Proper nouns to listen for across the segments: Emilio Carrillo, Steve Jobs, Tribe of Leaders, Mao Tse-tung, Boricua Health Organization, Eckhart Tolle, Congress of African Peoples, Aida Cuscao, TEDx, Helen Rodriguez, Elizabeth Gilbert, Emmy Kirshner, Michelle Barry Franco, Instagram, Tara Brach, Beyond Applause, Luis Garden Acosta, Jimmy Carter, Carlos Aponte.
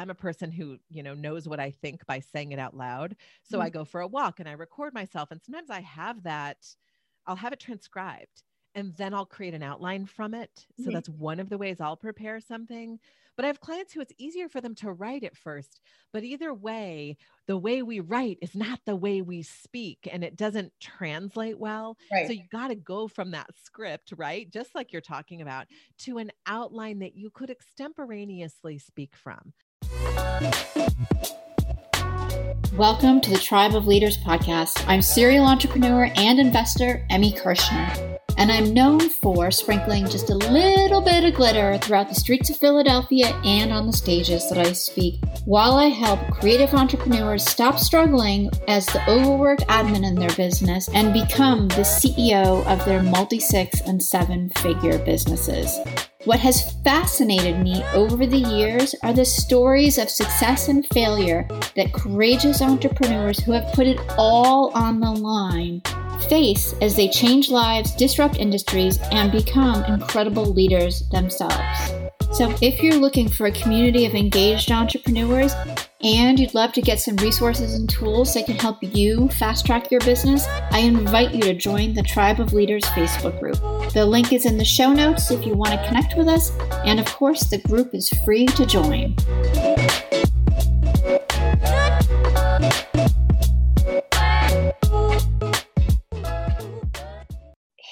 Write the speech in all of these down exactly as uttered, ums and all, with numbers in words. I'm a person who, you know, knows what I think by saying it out loud. So mm-hmm. I go for a walk and I record myself. And sometimes I have that, I'll have it transcribed and then I'll create an outline from it. So mm-hmm. that's one of the ways I'll prepare something. But I have clients who it's easier for them to write it first, but either way, the way we write is not the way we speak and it doesn't translate well. Right. So you got to go from that script, right? Just like you're talking about, to an outline that you could extemporaneously speak from. Welcome to the Tribe of Leaders podcast. I'm serial entrepreneur and investor, Emmy Kirshner. And I'm known for sprinkling just a little bit of glitter throughout the streets of Philadelphia and on the stages that I speak, while I help creative entrepreneurs stop struggling as the overworked admin in their business and become the C E O of their multi-six and seven-figure businesses. What has fascinated me over the years are the stories of success and failure that courageous entrepreneurs who have put it all on the line face as they change lives, disrupt industries, and become incredible leaders themselves. So if you're looking for a community of engaged entrepreneurs and you'd love to get some resources and tools that can help you fast track your business, I invite you to join the Tribe of Leaders Facebook group. The link is in the show notes if you want to connect with us. And of course, the group is free to join.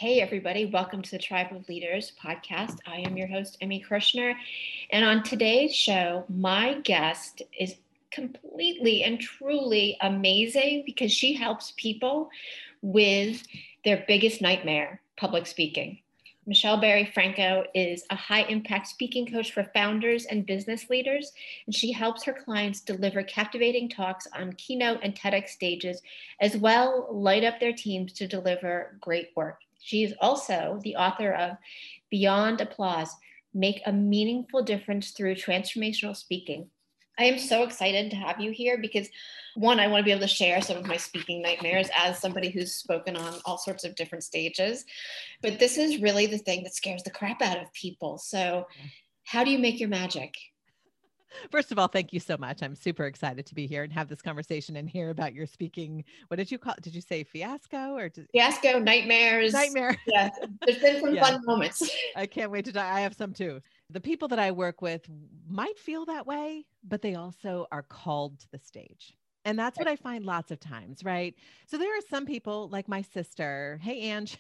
Hey everybody, welcome to the Tribe of Leaders podcast. I am your host, Emmy Kirshner. And on today's show, my guest is completely and truly amazing because she helps people with their biggest nightmare, public speaking. Michelle Barry Franco is a high-impact speaking coach for founders and business leaders, and she helps her clients deliver captivating talks on keynote and TEDx stages, as well light up their teams to deliver great work. She is also the author of Beyond Applause, Make a Meaningful Difference Through Transformational Speaking. I am so excited to have you here because, one, I want to be able to share some of my speaking nightmares as somebody who's spoken on all sorts of different stages. But this is really the thing that scares the crap out of people. So how do you make your magic? First of all, thank you so much. I'm super excited to be here and have this conversation and hear about your speaking. What did you call it? Did you say fiasco or did... fiasco, nightmares? Nightmare. Yeah. There's been some yeah. fun moments. I can't wait to die. I have some too. The people that I work with might feel that way, but they also are called to the stage. And that's what I find lots of times, right? So there are some people like my sister, hey, Ange,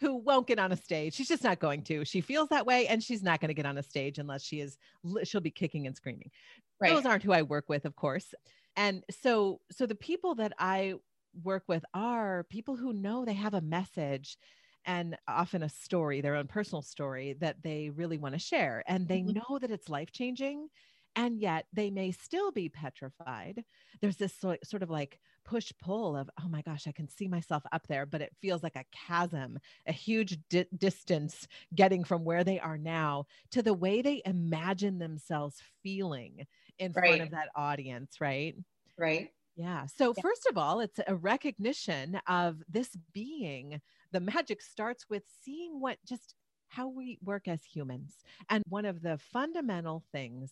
who won't get on a stage. She's just not going to. She feels that way and she's not going to get on a stage unless she is, she'll be kicking and screaming. Right. Those aren't who I work with, of course. And so, so the people that I work with are people who know they have a message and often a story, their own personal story that they really want to share. And they mm-hmm. know that it's life-changing and yet they may still be petrified. There's this so, sort of like push pull of, oh my gosh, I can see myself up there, but it feels like a chasm, a huge di- distance getting from where they are now to the way they imagine themselves feeling in right. front of that audience. Right. Right. Yeah. So yeah. First of all, it's a recognition of this being. The magic starts with seeing what just how we work as humans. And one of the fundamental things,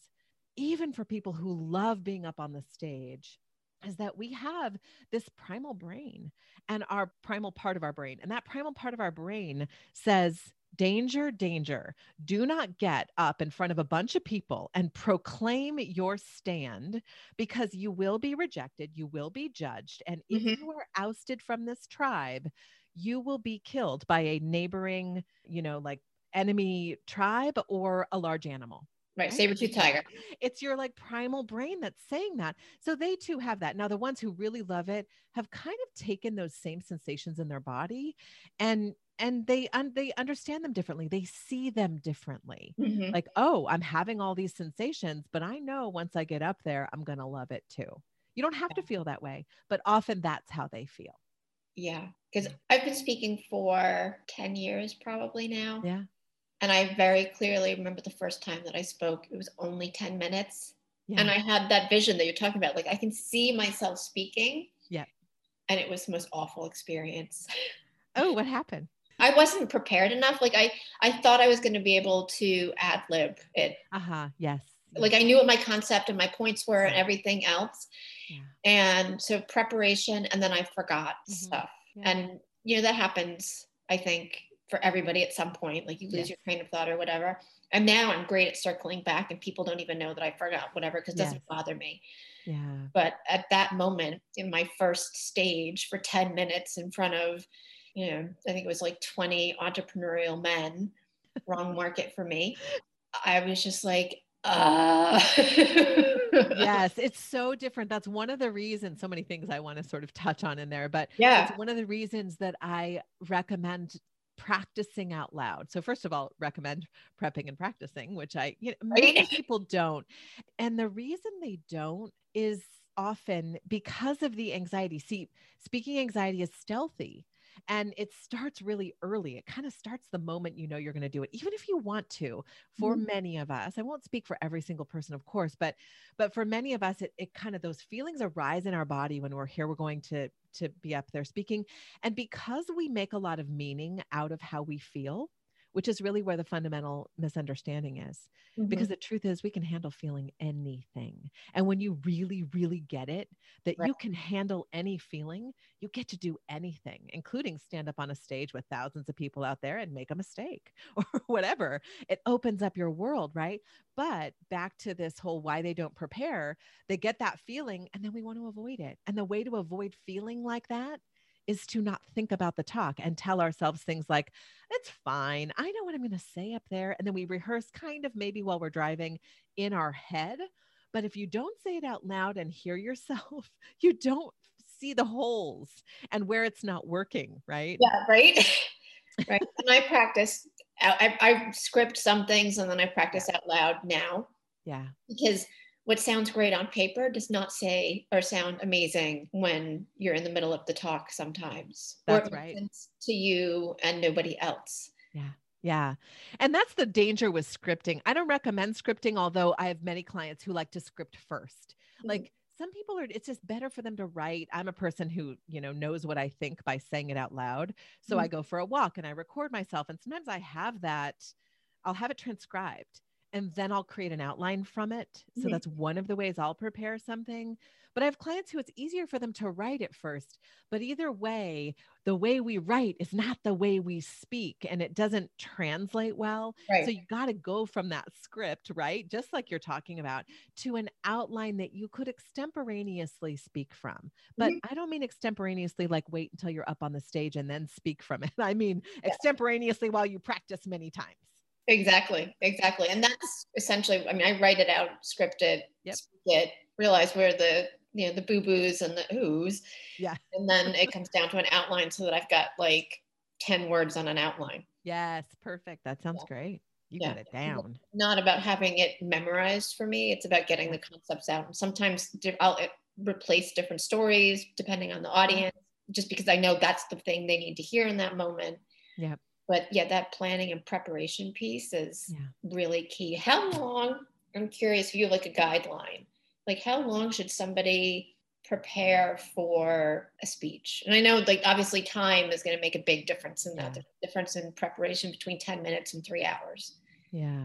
even for people who love being up on the stage, is that we have this primal brain and our primal part of our brain. And that primal part of our brain says, danger, danger, do not get up in front of a bunch of people and proclaim your stand because you will be rejected. You will be judged. And if mm-hmm. you are ousted from this tribe, you will be killed by a neighboring, you know, like enemy tribe or a large animal. Right. right. Saber-tooth tiger. It's your like primal brain that's saying that. So they too have that. Now, the ones who really love it have kind of taken those same sensations in their body and, and they, un- they understand them differently. They see them differently. Mm-hmm. Like, oh, I'm having all these sensations, but I know once I get up there, I'm going to love it too. You don't have yeah. to feel that way, but often that's how they feel. Yeah. Because I've been speaking for ten years probably now. Yeah. And I very clearly remember the first time that I spoke, it was only ten minutes. Yeah. And I had that vision that you're talking about. Like I can see myself speaking. Yeah. And it was the most awful experience. Oh, what happened? I wasn't prepared enough. Like I, I thought I was going to be able to ad lib it. Uh-huh. Yes. like I knew what my concept and my points were and everything else. Yeah. And so preparation, and then I forgot mm-hmm. stuff. Yeah. And you know, that happens, I think, for everybody at some point, like you lose yeah. your train of thought or whatever. And now I'm great at circling back, and people don't even know that I forgot whatever, because it yes. doesn't bother me. Yeah. But at that moment in my first stage for ten minutes in front of, you know, I think it was like twenty entrepreneurial men, wrong market for me. I was just like, uh. Yes, it's so different. That's one of the reasons, so many things I want to sort of touch on in there, but yeah. it's one of the reasons that I recommend practicing out loud. So first of all, recommend prepping and practicing, which I, you know, many people don't. And the reason they don't is often because of the anxiety. See, speaking anxiety is stealthy, and it starts really early. It kind of starts the moment you know you're going to do it, even if you want to. For mm-hmm. many of us, I won't speak for every single person, of course, but but for many of us, it, it kind of, those feelings arise in our body when we're here, we're going to to be up there speaking. And because we make a lot of meaning out of how we feel, which is really where the fundamental misunderstanding is, mm-hmm. because the truth is we can handle feeling anything. And when you really, really get it, that right. you can handle any feeling, you get to do anything, including stand up on a stage with thousands of people out there and make a mistake or whatever. It opens up your world, right? But back to this whole why they don't prepare, they get that feeling and then we want to avoid it. And the way to avoid feeling like that is to not think about the talk and tell ourselves things like, it's fine. I know what I'm going to say up there. And then we rehearse kind of maybe while we're driving in our head. But if you don't say it out loud and hear yourself, you don't see the holes and where it's not working. Right. Yeah. Right. Right. And I practice, I, I script some things and then I practice yeah. out loud now. Yeah. Because what sounds great on paper does not say or sound amazing when you're in the middle of the talk sometimes. That's or right. to you and nobody else. Yeah. Yeah. And that's the danger with scripting. I don't recommend scripting, although I have many clients who like to script first. Mm-hmm. Like some people are, it's just better for them to write. I'm a person who, you know, knows what I think by saying it out loud. So mm-hmm. I go for a walk and I record myself. And sometimes I have that, I'll have it transcribed. And then I'll create an outline from it. So that's one of the ways I'll prepare something. But I have clients who it's easier for them to write it first. But either way, the way we write is not the way we speak, and it doesn't translate well. Right. So you got to go from that script, right? Just like you're talking about, to an outline that you could extemporaneously speak from. But mm-hmm. I don't mean extemporaneously, like wait until you're up on the stage and then speak from it. I mean, yeah. extemporaneously while you practice many times. Exactly. Exactly. And that's essentially, I mean, I write it out, script it, yep. speak it, realize where the, you know, the boo-boos and the oohs. Yeah. And then it comes down to an outline so that I've got like ten words on an outline. Yes. Perfect. That sounds yeah. great. You yeah. got it down. It's not about having it memorized for me. It's about getting the concepts out. And sometimes I'll replace different stories depending on the audience, just because I know that's the thing they need to hear in that moment. Yeah. But yeah, that planning and preparation piece is yeah. really key. How long, I'm curious if you have like a guideline, like how long should somebody prepare for a speech? And I know like obviously time is going to make a big difference in yeah. that. There's a difference in preparation between ten minutes and three hours. Yeah,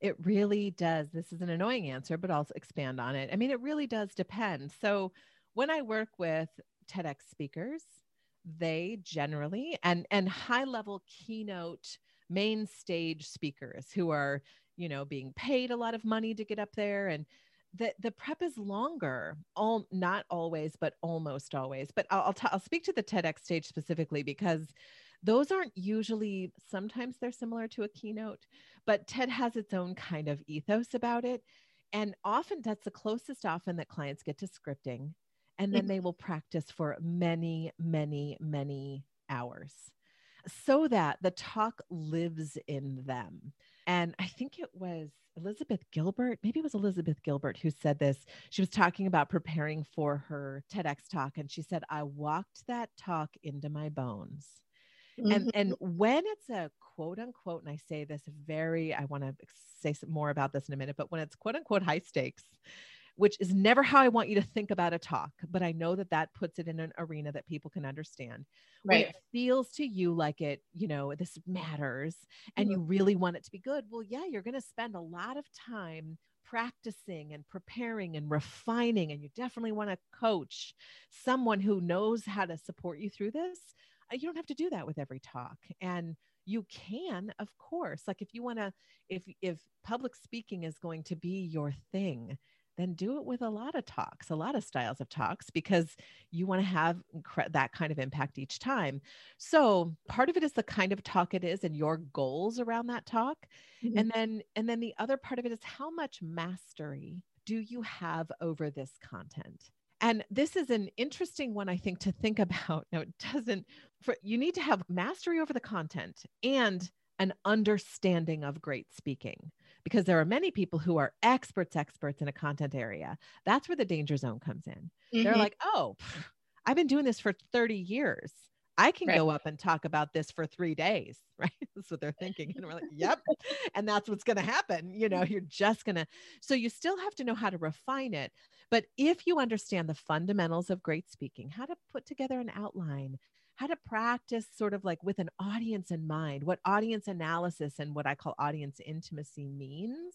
it really does. This is an annoying answer, but I'll expand on it. I mean, it really does depend. So when I work with TEDx speakers, they generally, and, and high level keynote main stage speakers who are, you know, being paid a lot of money to get up there. And the, the prep is longer, all, not always, but almost always. But I'll, I'll, t- I'll speak to the TEDx stage specifically because those aren't usually, sometimes they're similar to a keynote, but TED has its own kind of ethos about it. And often that's the closest often that clients get to scripting. And then they will practice for many, many, many hours so that the talk lives in them. And I think it was Elizabeth Gilbert, maybe it was Elizabeth Gilbert who said this. She was talking about preparing for her TEDx talk. And she said, I walked that talk into my bones. Mm-hmm. And, and when it's a quote unquote, and I say this very, I want to say some more about this in a minute, but when it's quote unquote high stakes, which is never how I want you to think about a talk, but I know that that puts it in an arena that people can understand. Right. When it feels to you like it, you know, this matters and mm-hmm. you really want it to be good. Well, yeah, you're going to spend a lot of time practicing and preparing and refining, and you definitely want to coach someone who knows how to support you through this, you don't have to do that with every talk. And you can, of course, like if you want to, if, if public speaking is going to be your thing, then do it with a lot of talks, a lot of styles of talks, because you want to have that kind of impact each time. So part of it is the kind of talk it is and your goals around that talk. Mm-hmm. And then, and then the other part of it is how much mastery do you have over this content? And this is an interesting one, I think, to think about. Now, it doesn't, for, you need to have mastery over the content and an understanding of great speaking, because there are many people who are experts, experts in a content area. That's where the danger zone comes in. Mm-hmm. They're like, oh, I've been doing this for thirty years. I can right. go up and talk about this for three days, right? That's what they're thinking. And we're like, yep. And that's what's going to happen. You know, you're just going to, so you still have to know how to refine it. But if you understand the fundamentals of great speaking, how to put together an outline, how to practice sort of like with an audience in mind, what audience analysis and what I call audience intimacy means,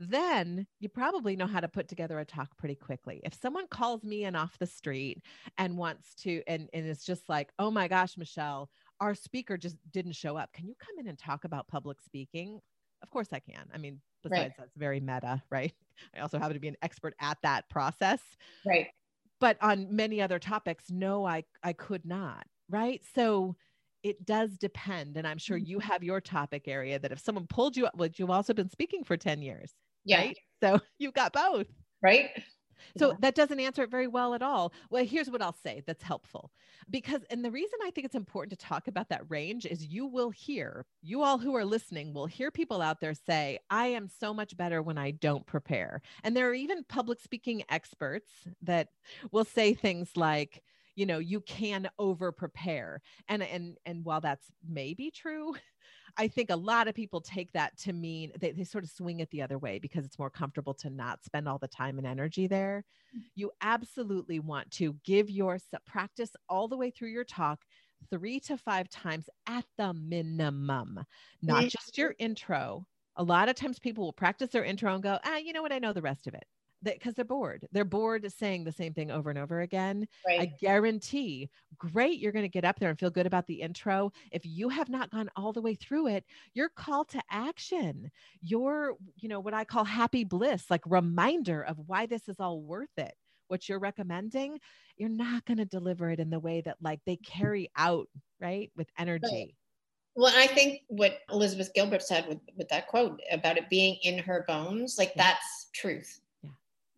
then you probably know how to put together a talk pretty quickly. If someone calls me in off the street and wants to, and, and it's just like, oh my gosh, Michelle, our speaker just didn't show up. Can you come in and talk about public speaking? Of course I can. I mean, besides right. that's very meta, right? I also happen to be an expert at that process. Right. But on many other topics, no, I, I could not. Right. So it does depend. And I'm sure you have your topic area that if someone pulled you up, well, you've also been speaking for ten years. Yeah. Right? So you've got both. Right. So yeah. That doesn't answer it very well at all. Well, here's what I'll say that's helpful, because, and the reason I think it's important to talk about that range is you will hear, you all who are listening will hear people out there say, I am so much better when I don't prepare. And there are even public speaking experts that will say things like, you know, you can over prepare. And, and, and while that's maybe true, I think a lot of people take that to mean they, they sort of swing it the other way because it's more comfortable to not spend all the time and energy there. Mm-hmm. You absolutely want to give your practice all the way through your talk three to five times at the minimum, not mm-hmm. just your intro. A lot of times people will practice their intro and go, ah, you know what? I know the rest of it. Because they're bored. They're bored saying the same thing over and over again. Right. I guarantee, great, you're going to get up there and feel good about the intro. If you have not gone all the way through it, your call to action, your, you know, what I call happy bliss, like reminder of why this is all worth it, what you're recommending, you're not going to deliver it in the way that like they carry out, right, with energy. Right. Well, I think what Elizabeth Gilbert said with, with that quote about it being in her bones, like yeah. that's truth.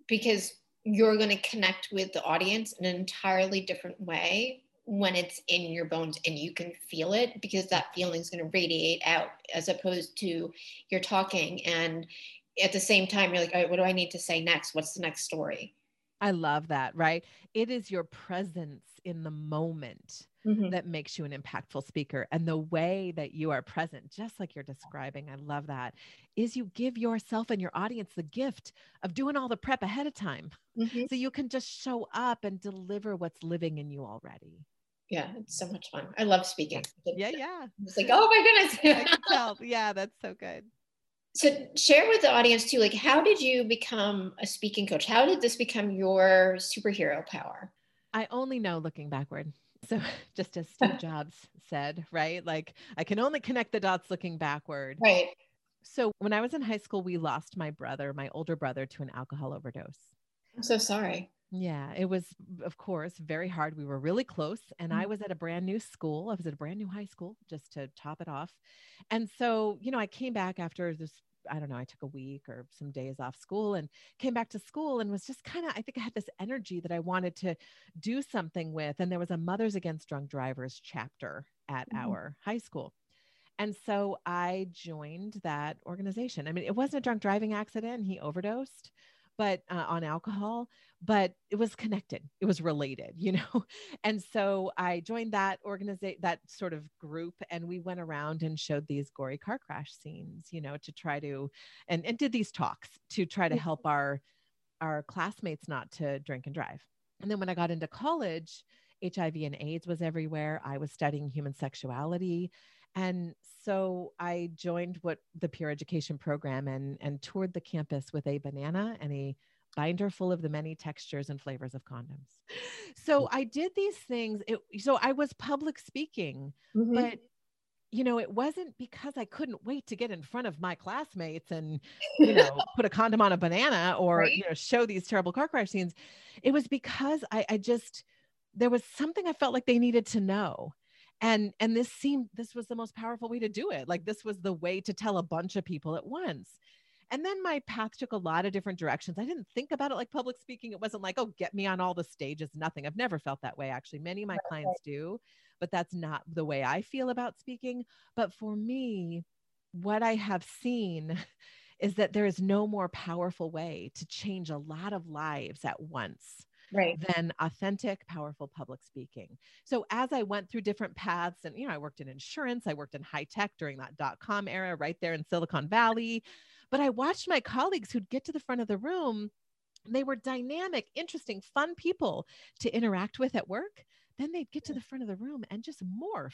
Because you're going to connect with the audience in an entirely different way when it's in your bones and you can feel it, because that feeling is going to radiate out as opposed to you're talking and at the same time, you're like, all right, what do I need to say next? What's the next story? I love that, right? It is your presence in the moment mm-hmm. that makes you an impactful speaker. And the way that you are present, just like you're describing, I love that, is you give yourself and your audience the gift of doing all the prep ahead of time. Mm-hmm. So you can just show up and deliver what's living in you already. Yeah. It's so much fun. I love speaking. Yeah. Yeah. It's like, oh my goodness. I can tell. Yeah. That's so good. So share with the audience too, like, how did you become a speaking coach? How did this become your superhero power? I only know looking backward. So just as Steve Jobs said, right? Like I can only connect the dots looking backward. Right. So when I was in high school, we lost my brother, my older brother, to an alcohol overdose. I'm so sorry. Yeah, it was, of course, very hard. We were really close. And mm-hmm. I was at a brand new school. I was at a brand new high school, just to top it off. And so, you know, I came back after this, I don't know, I took a week or some days off school and came back to school and was just kind of, I think I had this energy that I wanted to do something with. And there was a Mothers Against Drunk Drivers chapter at mm-hmm. our high school. And so I joined that organization. I mean, it wasn't a drunk driving accident. He overdosed, but uh, on alcohol, but it was connected. It was related, you know? And so I joined that organization, that sort of group. And we went around and showed these gory car crash scenes, you know, to try to, and, and did these talks to try to help our, our classmates not to drink and drive. And then when I got into college, H I V and AIDS was everywhere. I was studying human sexuality. And so I joined what the peer education program and, and toured the campus with a banana and a binder full of the many textures and flavors of condoms. So I did these things. It, so I was public speaking, mm-hmm. but you know, it wasn't because I couldn't wait to get in front of my classmates and, you know, put a condom on a banana or, right. you know, show these terrible car crash scenes. It was because I, I just, there was something I felt like they needed to know. And, and this seemed, this was the most powerful way to do it. Like this was the way to tell a bunch of people at once. And then my path took a lot of different directions. I didn't think about it like public speaking. It wasn't like, oh, get me on all the stages, nothing. I've never felt that way. Actually, many of my clients do, but that's not the way I feel about speaking. But for me, what I have seen is that there is no more powerful way to change a lot of lives at once right. than authentic, powerful public speaking. So as I went through different paths and, you know, I worked in insurance, I worked in high tech during that dot-com era right there in Silicon Valley. But I watched my colleagues who'd get to the front of the room. They were dynamic, interesting, fun people to interact with at work. Then they'd get to the front of the room and just morph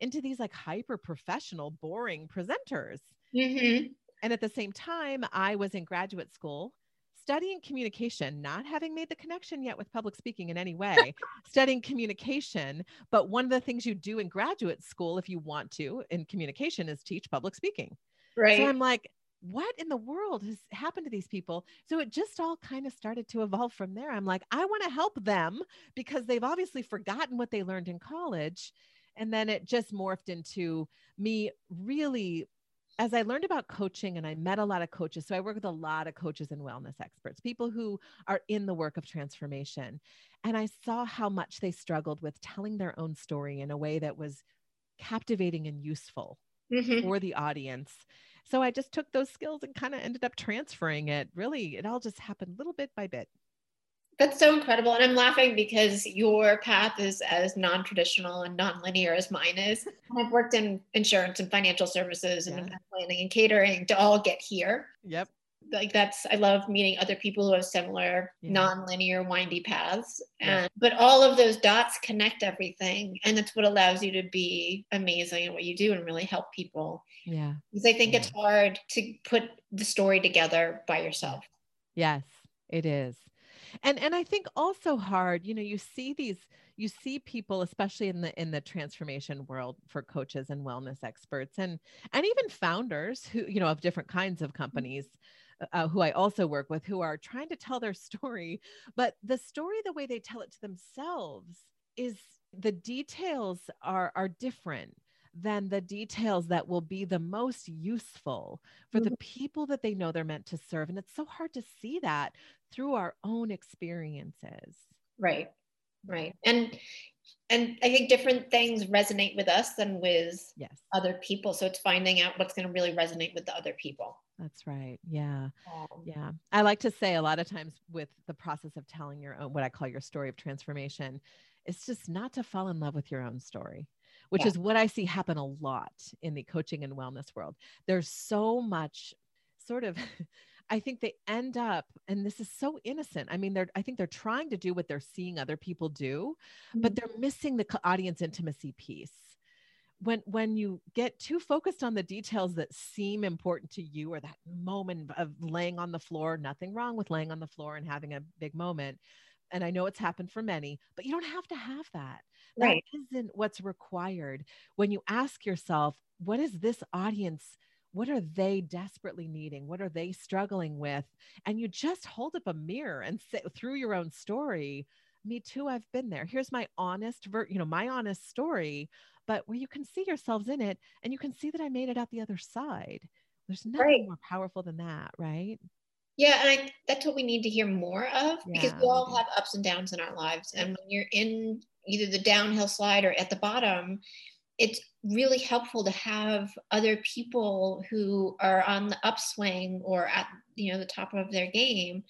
into these like hyper professional, boring presenters. Mm-hmm. And at the same time, I was in graduate school studying communication, not having made the connection yet with public speaking in any way, studying communication. But one of the things you do in graduate school, if you want to, in communication is teach public speaking. Right. So I'm like, what in the world has happened to these people? So it just all kind of started to evolve from there. I'm like, I want to help them because they've obviously forgotten what they learned in college. And then it just morphed into me really, as I learned about coaching and I met a lot of coaches. So I work with a lot of coaches and wellness experts, people who are in the work of transformation. And I saw how much they struggled with telling their own story in a way that was captivating and useful mm-hmm. for the audience. So I just took those skills and kind of ended up transferring it. Really, it all just happened little bit by bit. That's so incredible. And I'm laughing because your path is as non-traditional and non-linear as mine is. And I've worked in insurance and financial services and yeah. planning and catering to all get here. Yep. Like that's, I love meeting other people who have similar yeah. non-linear windy paths. Yeah. And, but all of those dots connect everything. And that's what allows you to be amazing in what you do and really help people. Yeah. Because I think yeah. it's hard to put the story together by yourself. Yes, it is. And, and I think also hard, you know, you see these, you see people, especially in the, in the transformation world for coaches and wellness experts and, and even founders who, you know, of different kinds of companies. Uh, who I also work with, who are trying to tell their story, but the story, the way they tell it to themselves is the details are, are different than the details that will be the most useful for mm-hmm. the people that they know they're meant to serve. And it's so hard to see that through our own experiences. Right. Right. And, and I think different things resonate with us than with yes. other people. So it's finding out what's going to really resonate with the other people. That's right. Yeah. Yeah. I like to say a lot of times with the process of telling your own, what I call your story of transformation, it's just not to fall in love with your own story, which yeah. is what I see happen a lot in the coaching and wellness world. There's so much sort of, I think they end up, and this is so innocent. I mean, they're, I think they're trying to do what they're seeing other people do, mm-hmm. but they're missing the audience intimacy piece. When, when you get too focused on the details that seem important to you or that moment of laying on the floor, nothing wrong with laying on the floor and having a big moment. And I know it's happened for many, but you don't have to have that. Right. That isn't what's required. When you ask yourself, what is this audience? What are they desperately needing? What are they struggling with? And you just hold up a mirror and sit through your own story. Me too. I've been there. Here's my honest, ver- you know, my honest story. But where you can see yourselves in it and you can see that I made it out the other side. There's nothing right. more powerful than that, right? Yeah, and I, that's what we need to hear more of because yeah. we all have ups and downs in our lives. And when you're in either the downhill slide or at the bottom, it's really helpful to have other people who are on the upswing or at you know the top of their game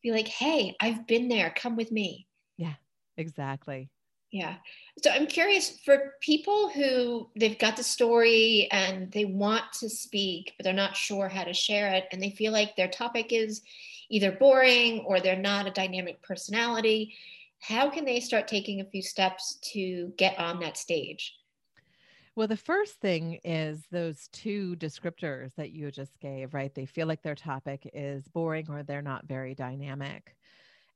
be like, hey, I've been there, come with me. Yeah, exactly. Yeah. So I'm curious for people who they've got the story and they want to speak, but they're not sure how to share it. And they feel like their topic is either boring or they're not a dynamic personality. How can they start taking a few steps to get on that stage? Well, the first thing is those two descriptors that you just gave, right? They feel like their topic is boring or they're not very dynamic.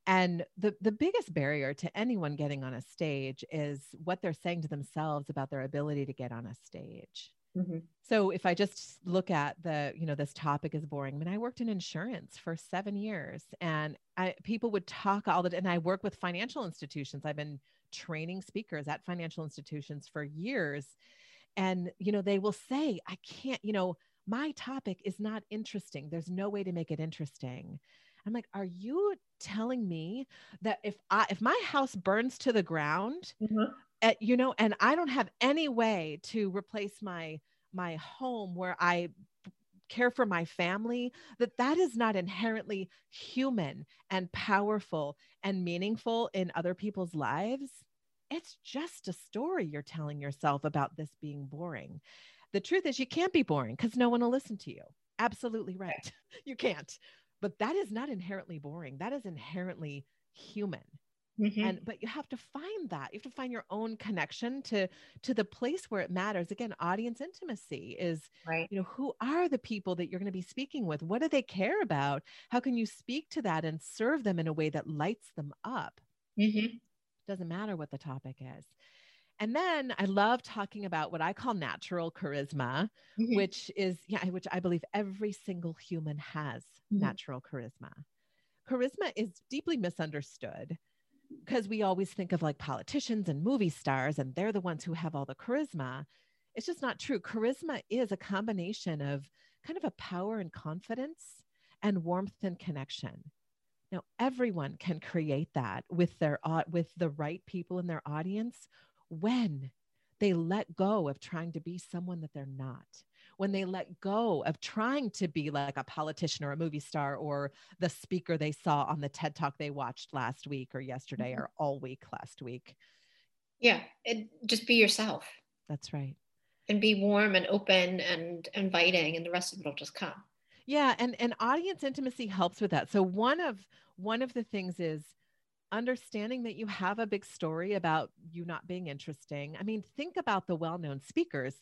And the, the biggest barrier to anyone getting on a stage is what they're saying to themselves about their ability to get on a stage. Mm-hmm. So if I just look at the, you know, this topic is boring. I mean, I worked in insurance for seven years and I, people would talk all the, and I work with financial institutions. I've been training speakers at financial institutions for years. And, you know, they will say, I can't, you know, my topic is not interesting. There's no way to make it interesting. I'm like, are you telling me that if I, if my house burns to the ground, mm-hmm. Uh, you know, and I don't have any way to replace my, my home where I care for my family, that that is not inherently human and powerful and meaningful in other people's lives? It's just a story you're telling yourself about this being boring. The truth is you can't be boring because no one will listen to you. Absolutely right. You can't, but that is not inherently boring. That is inherently human. Mm-hmm. And, but you have to find that, you have to find your own connection to, to the place where it matters. Again, audience intimacy is, right. You know, who are the people that you're going to be speaking with? What do they care about? How can you speak to that and serve them in a way that lights them up? Mm-hmm. Doesn't matter what the topic is. And then I love talking about what I call natural charisma, mm-hmm. which is, yeah, which I believe every single human has mm-hmm. natural charisma. Charisma is deeply misunderstood, because we always think of like politicians and movie stars, and they're the ones who have all the charisma. It's just not true. Charisma is a combination of kind of a power and confidence and warmth and connection. Now, everyone can create that with their, with the right people in their audience when they let go of trying to be someone that they're not, when they let go of trying to be like a politician or a movie star or the speaker they saw on the TED Talk they watched last week or yesterday mm-hmm. or all week last week. Yeah. It, just be yourself. That's right. And be warm and open and inviting, and the rest of it will just come. Yeah. And, and audience intimacy helps with that. So one of, one of the things is understanding that you have a big story about you not being interesting. I mean, think about the well-known speakers.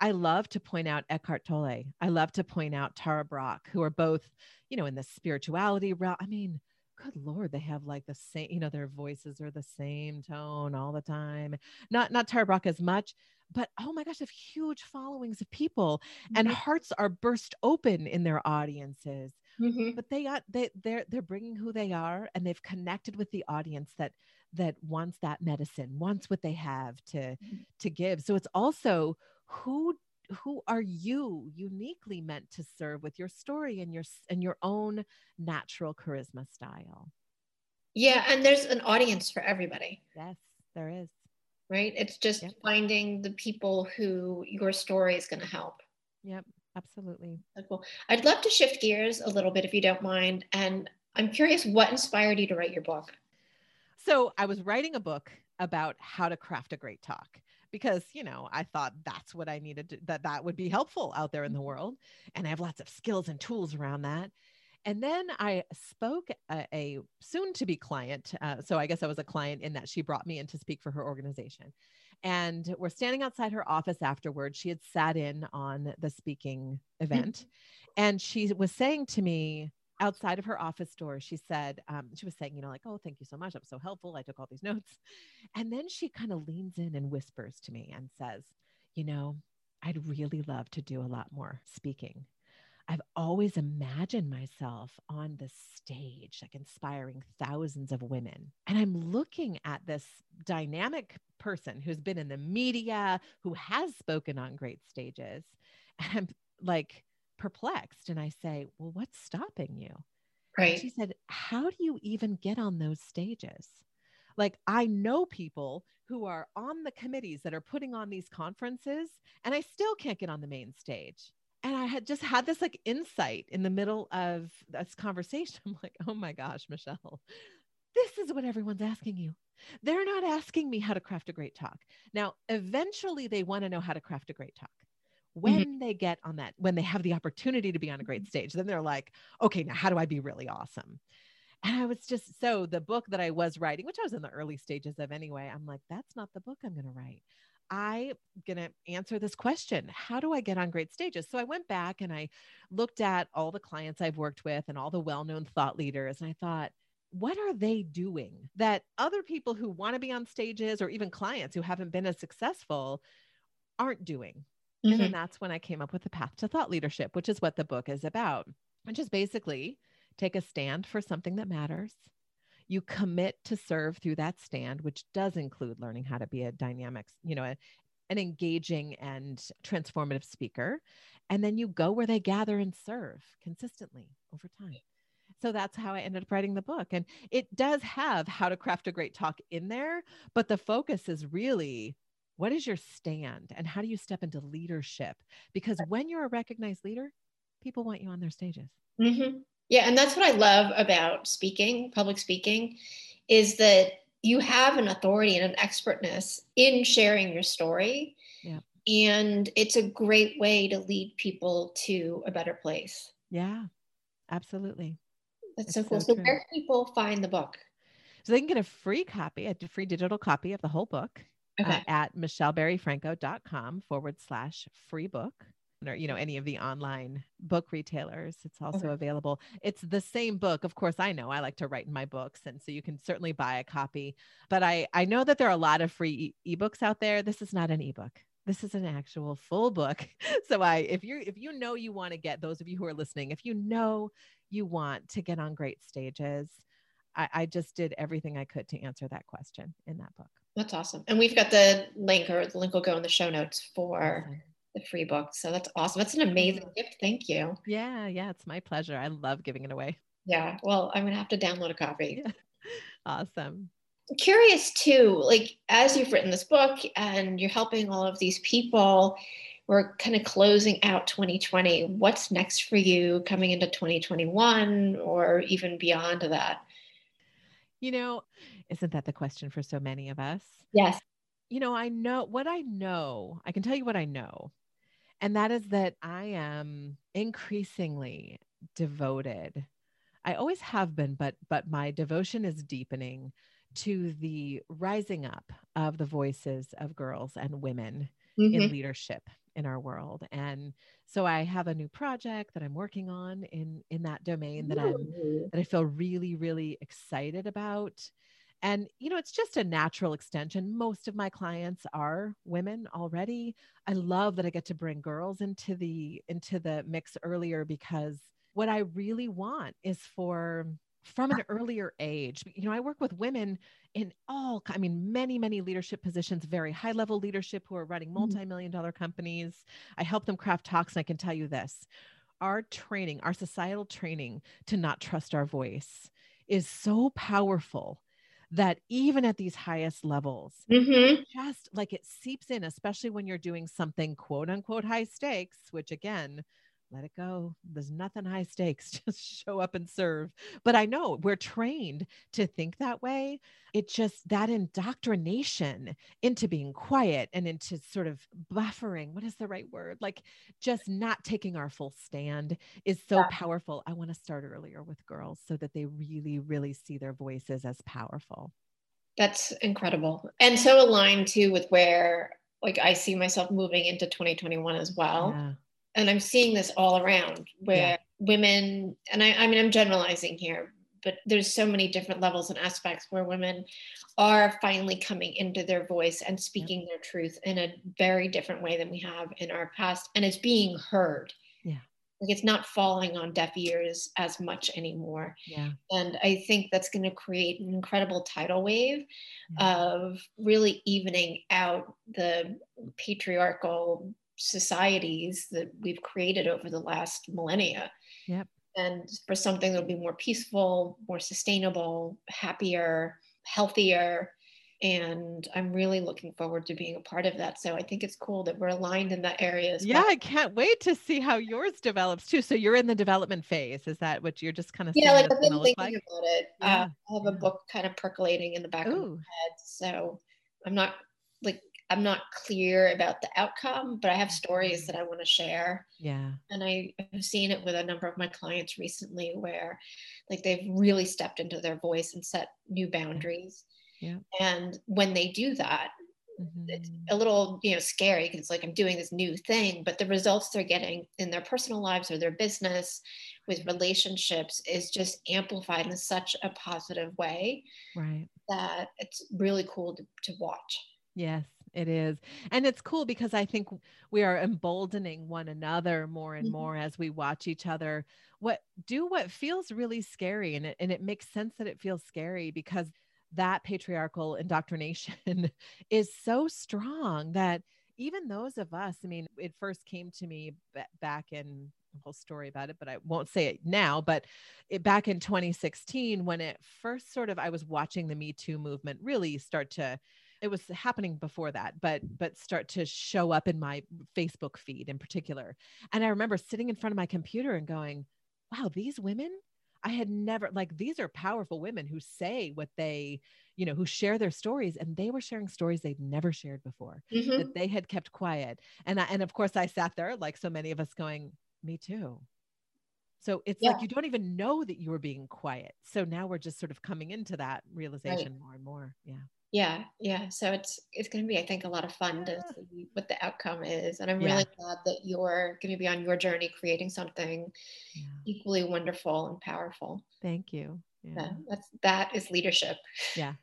I love to point out Eckhart Tolle. I love to point out Tara Brach, who are both, you know, in the spirituality realm. I mean, good Lord, they have like the same, you know, their voices are the same tone all the time. Not, not Tara Brach as much, but oh my gosh, they have huge followings of people mm-hmm. and hearts are burst open in their audiences. Mm-hmm. But they got, they, they're, they're bringing who they are, and they've connected with the audience that, that wants that medicine, wants what they have to, mm-hmm. to give. So it's also who, who are you uniquely meant to serve with your story and your, and your own natural charisma style. Yeah. And there's an audience for everybody. Yes, there is. Right. It's just yep. finding the people who your story is going to help. Yep. Absolutely. Cool. I'd love to shift gears a little bit, if you don't mind. And I'm curious, what inspired you to write your book? So I was writing a book about how to craft a great talk because, you know, I thought that's what I needed to, that that would be helpful out there in the world. And I have lots of skills and tools around that. And then I spoke a, a soon to be client. Uh, so I guess I was a client in that she brought me in to speak for her organization. And we're standing outside her office afterwards. She had sat in on the speaking event, and she was saying to me outside of her office door, she said, um, she was saying, you know, like, oh, thank you so much. That was so helpful. I took all these notes. And then she kind of leans in and whispers to me and says, you know, I'd really love to do a lot more speaking. I've always imagined myself on the stage, like inspiring thousands of women. And I'm looking at this dynamic person who's been in the media, who has spoken on great stages. And I'm like perplexed. And I say, well, what's stopping you? Right. And she said, how do you even get on those stages? Like, I know people who are on the committees that are putting on these conferences, and I still can't get on the main stage. And I had just had this like insight in the middle of this conversation. I'm like, oh my gosh, Michelle, this is what everyone's asking you. They're not asking me how to craft a great talk. Now, eventually they want to know how to craft a great talk. When mm-hmm. they get on that, when they have the opportunity to be on a great stage, then they're like, okay, now how do I be really awesome? And I was just, so the book that I was writing, which I was in the early stages of anyway, I'm like, that's not the book I'm going to write. I'm going to answer this question. How do I get on great stages? So I went back and I looked at all the clients I've worked with and all the well-known thought leaders. And I thought, what are they doing that other people who want to be on stages or even clients who haven't been as successful aren't doing? Mm-hmm. And then that's when I came up with the path to thought leadership, which is what the book is about, which is basically take a stand for something that matters. You commit to serve through that stand, which does include learning how to be a dynamic, you know, a, an engaging and transformative speaker. And then you go where they gather and serve consistently over time. So that's how I ended up writing the book. And it does have how to craft a great talk in there, but the focus is really, what is your stand and how do you step into leadership? Because when you're a recognized leader, people want you on their stages. Mm-hmm. Yeah. And that's what I love about speaking, public speaking, is that you have an authority and an expertness in sharing your story. Yeah. And it's a great way to lead people to a better place. Yeah, absolutely. That's so cool. So where can people find the book? So they can get a free copy, a free digital copy of the whole book okay. uh, at michelleberryfranco.com forward slash free book. Or, you know, any of the online book retailers. It's also okay. available. It's the same book. Of course, I know I like to write in my books. And so you can certainly buy a copy, but I, I know that there are a lot of free e- ebooks out there. This is not an ebook. This is an actual full book. So I, if you, if you know, you want to get those of you who are listening, if you know, you want to get on great stages, I, I just did everything I could to answer that question in that book. That's awesome. And we've got the link, or the link will go in the show notes for awesome. The free book. So that's awesome. That's an amazing gift. Thank you. Yeah. Yeah. It's my pleasure. I love giving it away. Yeah. Well, I'm going to have to download a copy. Yeah. Awesome. I'm curious too, like as you've written this book and you're helping all of these people, we're kind of closing out twenty twenty. What's next for you coming into twenty twenty-one or even beyond that? You know, isn't that the question for so many of us? Yes. You know, I know what I know. I can tell you what I know. And that is that I am increasingly devoted. I always have been, but, but my devotion is deepening to the rising up of the voices of girls and women mm-hmm. in leadership in our world. And so I have a new project that I'm working on in, in that domain that mm-hmm. I'm, that I feel really, really excited about. And, you know, it's just a natural extension. Most of my clients are women already. I love that I get to bring girls into the, into the mix earlier, because what I really want is for, from an earlier age, you know, I work with women in all, I mean, many, many leadership positions, very high level leadership who are running multi-million dollar companies. I help them craft talks. And I can tell you this, our training, our societal training to not trust our voice is so powerful that even at these highest levels, mm-hmm. just like it seeps in, especially when you're doing something quote unquote high stakes, which again, let it go. There's nothing high stakes, just show up and serve. But I know we're trained to think that way. It just, that indoctrination into being quiet and into sort of buffering, what is the right word? Like just not taking our full stand is so yeah. powerful. I want to start earlier with girls so that they really, really see their voices as powerful. That's incredible. And so aligned too with where like I see myself moving into twenty twenty-one as well. Yeah. And I'm seeing this all around where yeah. women, and I, I mean, I'm generalizing here, but there's so many different levels and aspects where women are finally coming into their voice and speaking yeah. their truth in a very different way than we have in our past. And it's being heard. Yeah. Like it's not falling on deaf ears as much anymore. Yeah. And I think that's going to create an incredible tidal wave yeah. of really evening out the patriarchal societies that we've created over the last millennia. Yep. And for something that'll be more peaceful, more sustainable, happier, healthier. And I'm really looking forward to being a part of that. So I think it's cool that we're aligned in that area as well. Yeah, I can't wait to see how yours develops too. So you're in the development phase. Is that what you're just kind of yeah, like I've been thinking like? about it. Yeah. Uh, I have yeah. a book kind of percolating in the back Ooh. of my head. So I'm not like I'm not clear about the outcome, but I have stories that I want to share. Yeah. And I have seen it with a number of my clients recently where like they've really stepped into their voice and set new boundaries. Yeah. And when they do that, Mm-hmm. It's a little, you know, scary because it's like, I'm doing this new thing, but the results they're getting in their personal lives or their business with relationships is just amplified in such a positive way, right? That it's really cool to, to watch. Yes, it is. And it's cool because I think we are emboldening one another more and mm-hmm. more as we watch each other what do what feels really scary. And it, and it makes sense that it feels scary because that patriarchal indoctrination is so strong that even those of us, I mean, it first came to me b- back in a whole story about it, but I won't say it now, but it back in twenty sixteen, when it first sort of, I was watching the Me Too movement really start to, it was happening before that, but, but start to show up in my Facebook feed in particular. And I remember sitting in front of my computer and going, wow, these women, I had never, like, these are powerful women who say what they, you know, who share their stories, and they were sharing stories they'd never shared before, mm-hmm. that they had kept quiet. And I, and of course I sat there like so many of us going, me too. So it's yeah. like, you don't even know that you were being quiet. So now we're just sort of coming into that realization right. more and more. Yeah. Yeah. Yeah. So it's, it's going to be, I think, a lot of fun yeah. to see what the outcome is. And I'm yeah. really glad that you're going to be on your journey, creating something yeah. equally wonderful and powerful. Thank you. Yeah. Yeah, that's, that is leadership. Yeah.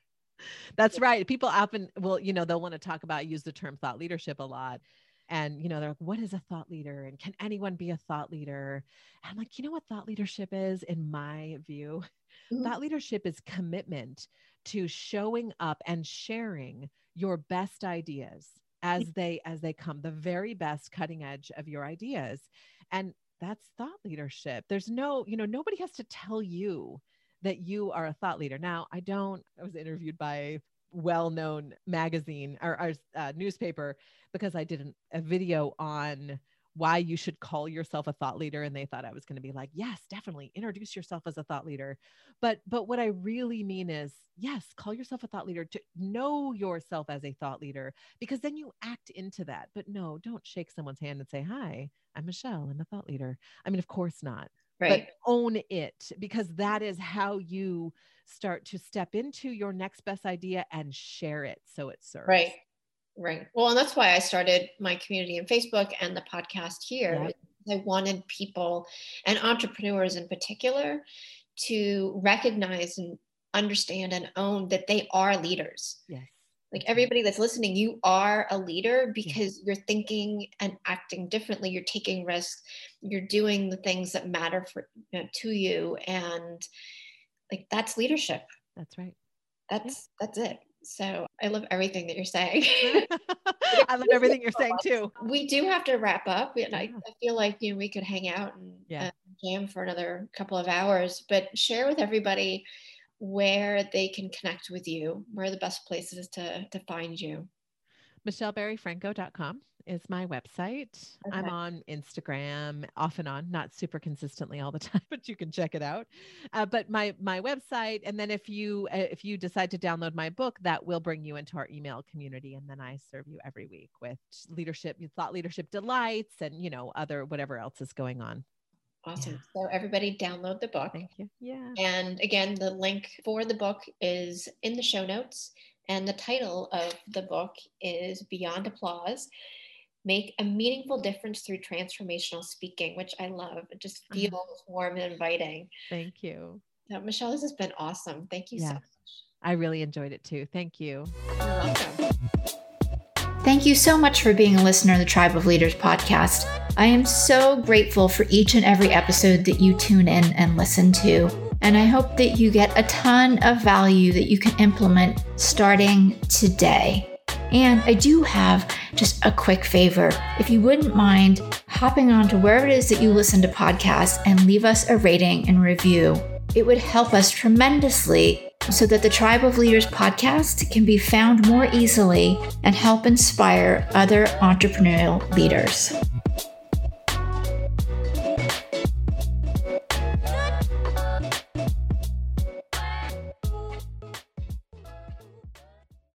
That's yeah. right. People often will, you know, they'll want to talk about, use the term thought leadership a lot. And, you know, they're like, what is a thought leader? And can anyone be a thought leader? And I'm like, you know what thought leadership is, in my view? Mm-hmm. Thought leadership is commitment to showing up and sharing your best ideas as they, as they come, the very best cutting edge of your ideas. And that's thought leadership. There's no, you know, nobody has to tell you that you are a thought leader. Now, I don't, I was interviewed by well-known magazine or, or uh, newspaper because I did an, a video on why you should call yourself a thought leader. And they thought I was going to be like, yes, definitely introduce yourself as a thought leader. But, but what I really mean is, yes, call yourself a thought leader, to know yourself as a thought leader, because then you act into that. But no, don't shake someone's hand and say, hi, I'm Michelle, I'm a thought leader. I mean, of course not. Right. But own it, because that is how you start to step into your next best idea and share it so it serves. Right. Right. Well, and that's why I started my community in Facebook and the podcast here. Yeah. I wanted people, and entrepreneurs in particular, to recognize and understand and own that they are leaders. Yes. Like, everybody that's listening, you are a leader because yeah. you're thinking and acting differently. You're taking risks. You're doing the things that matter for, you know, to you. And like, that's leadership. That's right. That's, yeah. that's it. So I love everything that you're saying. I love everything you're saying too. We do have to wrap up. And yeah. I, I feel like, you know, we could hang out and yeah. uh, jam for another couple of hours, but share with everybody where they can connect with you. Where are the best places to, to find you? michelle barry franco dot com is my website. Okay. I'm on Instagram off and on, not super consistently all the time, but you can check it out. Uh, but my, my website, and then if you, uh, if you decide to download my book, that will bring you into our email community. And then I serve you every week with leadership, thought leadership delights, and, you know, other, whatever else is going on. Awesome. Yeah. So everybody download the book. Thank you. Yeah. And again, the link for the book is in the show notes. And the title of the book is Beyond Applause, Make a Meaningful Difference Through Transformational Speaking, which I love. It just feels uh-huh. warm and inviting. Thank you. So, Michelle, this has been awesome. Thank you yeah. so much. I really enjoyed it too. Thank you. You're welcome. Thank you so much for being a listener to the Tribe of Leaders podcast. I am so grateful for each and every episode that you tune in and listen to. And I hope that you get a ton of value that you can implement starting today. And I do have just a quick favor. If you wouldn't mind hopping on to wherever it is that you listen to podcasts and leave us a rating and review, it would help us tremendously so that the Tribe of Leaders podcast can be found more easily and help inspire other entrepreneurial leaders.